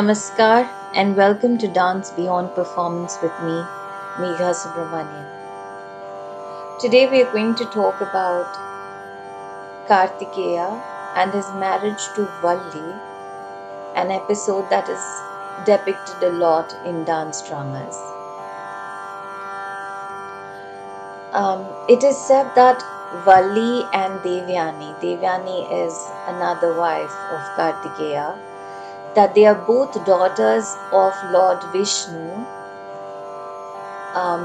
Namaskar and welcome to Dance Beyond Performance with me, Megha Subramanian. Today we are going to talk about Kartikeya and his marriage to Valli, an episode that is depicted a lot in dance dramas. It is said that Valli and Devyani is another wife of Kartikeya, that they are both daughters of Lord Vishnu,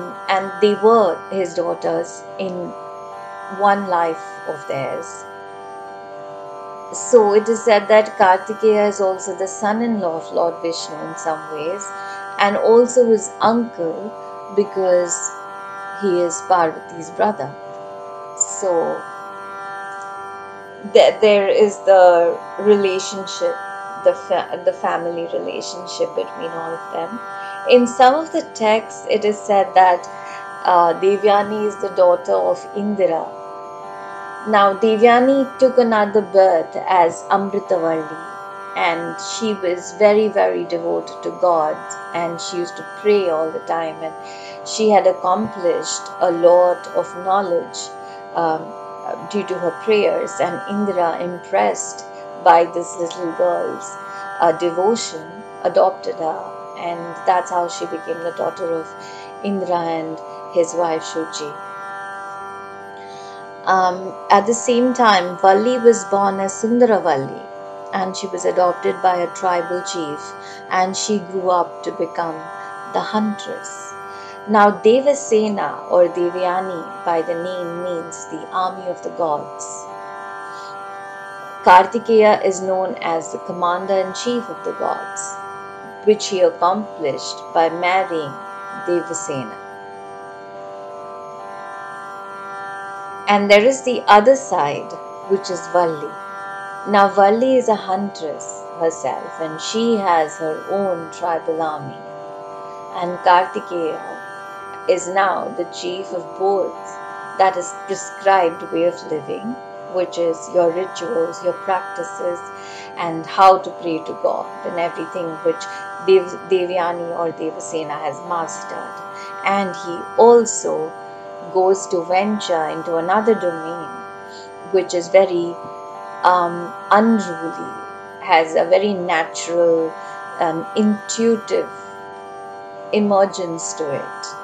and they were his daughters in one life of theirs. So it is said that Kartikeya is also the son-in-law of Lord Vishnu in some ways, and also his uncle, because he is Parvati's brother. So there is the relationship, the family relationship between all of them. In some of the texts, it is said that Devyani is the daughter of Indira. Now, Devyani took another birth as Amrithavalli, and she was very, very devoted to God, and she used to pray all the time, and she had accomplished a lot of knowledge due to her prayers, and Indra, impressed by this little girl's devotion, adopted her, and that's how she became the daughter of Indra and his wife Shuchi. At the same time, Valli was born as Sundaravalli, and she was adopted by a tribal chief, and she grew up to become the huntress. Now, Devasena, or Devyani by the name, means the army of the gods. Kartikeya is known as the commander-in-chief of the gods, which he accomplished by marrying Devasena. And there is the other side, which is Valli. Now, Valli is a huntress herself, and she has her own tribal army. And Kartikeya is now the chief of both, that is, prescribed way of living, which is your rituals, your practices, and how to pray to God, and everything which Devyani or Devasena has mastered. And he also goes to venture into another domain, which is very unruly, has a very natural, intuitive emergence to it.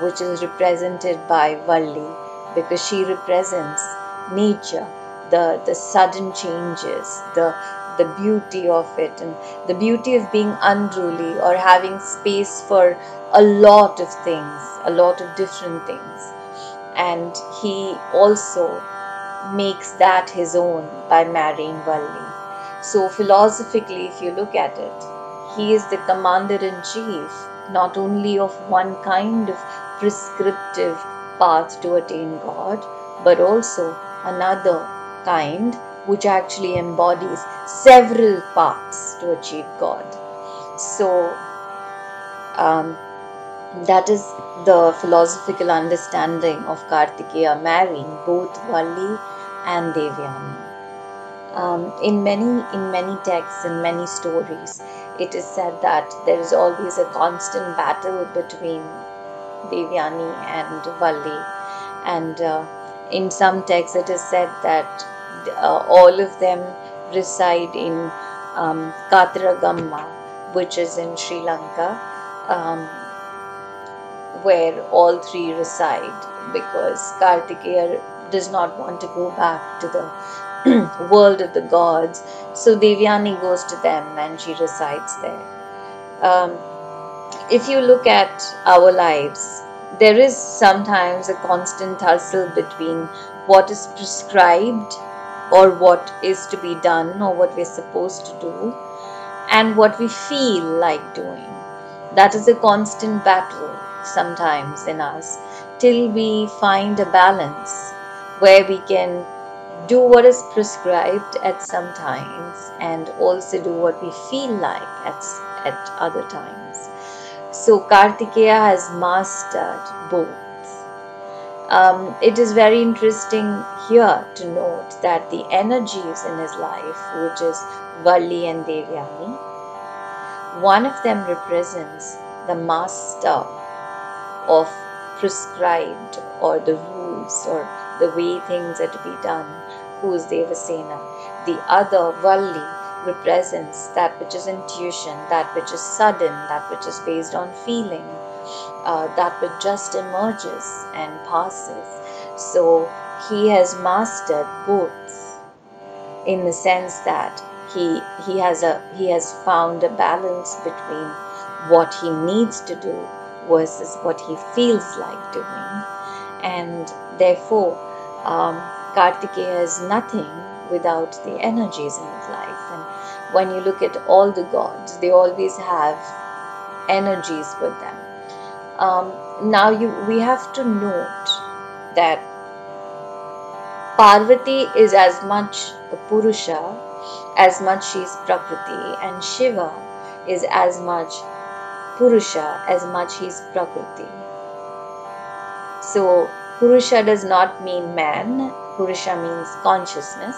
Which is represented by Valli, because she represents nature, the sudden changes, the beauty of it, and the beauty of being unruly or having space for a lot of things, a lot of different things. And he also makes that his own by marrying Valli. So philosophically, if you look at it, he is the commander-in-chief, not only of one kind of prescriptive path to attain God, but also another kind which actually embodies several paths to achieve God. So that is the philosophical understanding of Kartikeya marrying both Valli and Devyani. In many texts and many stories, it is said that there is always a constant battle between Devyani and Valli, and in some texts it is said that all of them reside in Kataragama, which is in Sri Lanka, where all three reside, because Kartikeya does not want to go back to the world of the gods, so Devyani goes to them and she resides there. If you look at our lives, there is sometimes a constant tussle between what is prescribed, or what is to be done, or what we're supposed to do, and what we feel like doing. That is a constant battle sometimes in us, till we find a balance where we can do what is prescribed at some times and also do what we feel like at other times. So Kartikeya has mastered both. It is very interesting here to note that the energies in his life, which is Valli and Devyani, One of them represents the master of prescribed or the rules or the way things are to be done, who is Devasena. The other, Valli, represents that which is intuition, that which is sudden, that which is based on feeling, that which just emerges and passes. So he has mastered both, in the sense that he has found a balance between what he needs to do versus what he feels like doing, and therefore Kartikeya is nothing without the energies in his life. And when you look at all the gods, they always have energies with them. Now we have to note that Parvati is as much a Purusha as much she is Prakriti, and Shiva is as much Purusha as much he is Prakriti. So Purusha does not mean man. Purusha means consciousness.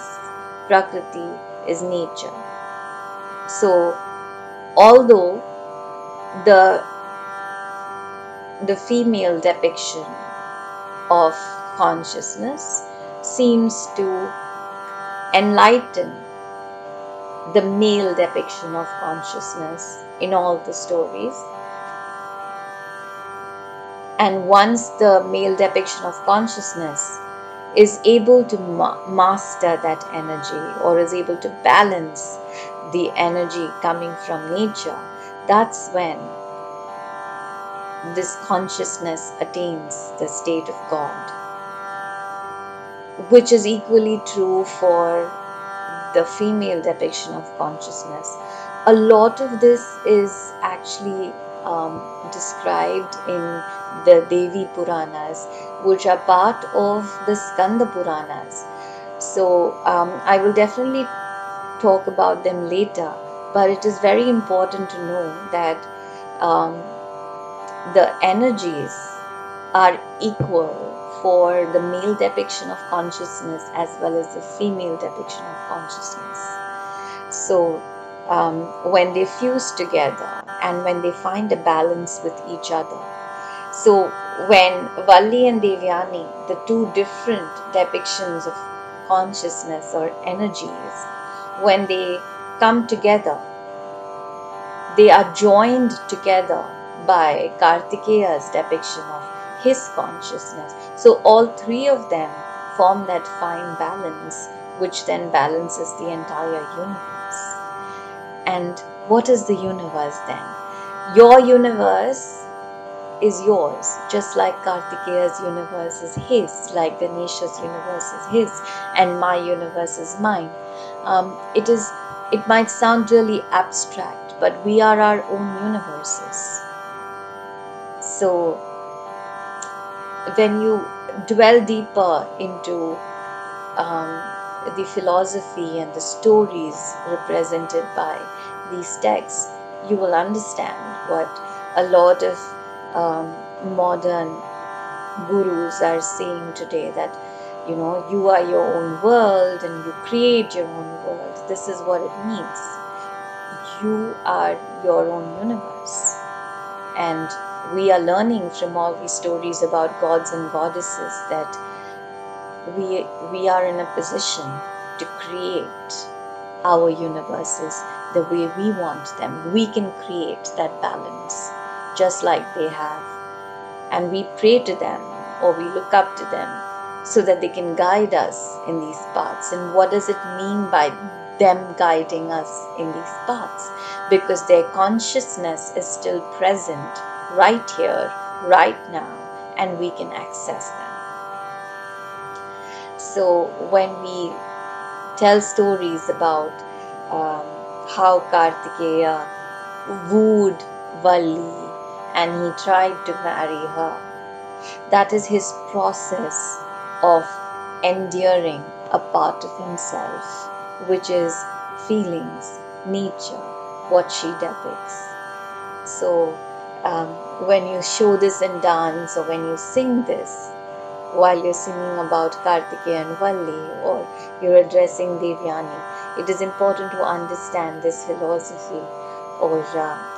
Prakriti is nature. So although the female depiction of consciousness seems to enlighten the male depiction of consciousness in all the stories, and once the male depiction of consciousness is able to master that energy, or is able to balance the energy coming from nature, that's when this consciousness attains the state of God, which is equally true for the female depiction of consciousness. A lot of this is actually described in the Devi Puranas, which are part of the Skanda Puranas. So I will definitely talk about them later, but it is very important to know that the energies are equal for the male depiction of consciousness as well as the female depiction of consciousness. So when they fuse together and when they find a balance with each other. So when Valli and Devyani, the two different depictions of consciousness or energies, when they come together, they are joined together by Kartikeya's depiction of his consciousness. So all three of them form that fine balance, which then balances the entire universe. And what is the universe then? Your universe is yours, just like Kartikeya's universe is his, like Ganesha's universe is his, and my universe is mine. It might sound really abstract, but we are our own universes. So when you dwell deeper into the philosophy and the stories represented by these texts, you will understand what a lot of modern gurus are saying today, that you are your own world and you create your own world. This is what it means. You are your own universe. And we are learning from all these stories about gods and goddesses that we are in a position to create our universes the way we want them. We can create that balance just like they have, and we pray to them or we look up to them so that they can guide us in these paths. And what does it mean by them guiding us in these paths? Because their consciousness is still present right here, right now, and we can access them. So when we tell stories about how Kartikeya wooed Valli and he tried to marry her, that is his process of enduring a part of himself, which is feelings, nature, what she depicts. So when you show this in dance, or when you sing this, while you're singing about Kartikeya and Valli, or you're addressing Devyani, it is important to understand this philosophy or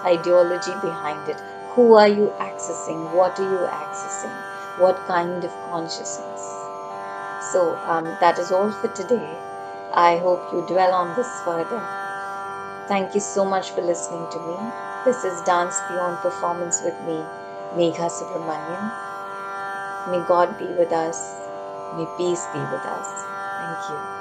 ideology behind it. Who are you accessing? What are you accessing? What kind of consciousness? So that is all for today. I hope you dwell on this further. Thank you so much for listening to me. This is Dance Beyond Performance with me, Megha Subramanian. May God be with us. May peace be with us. Thank you.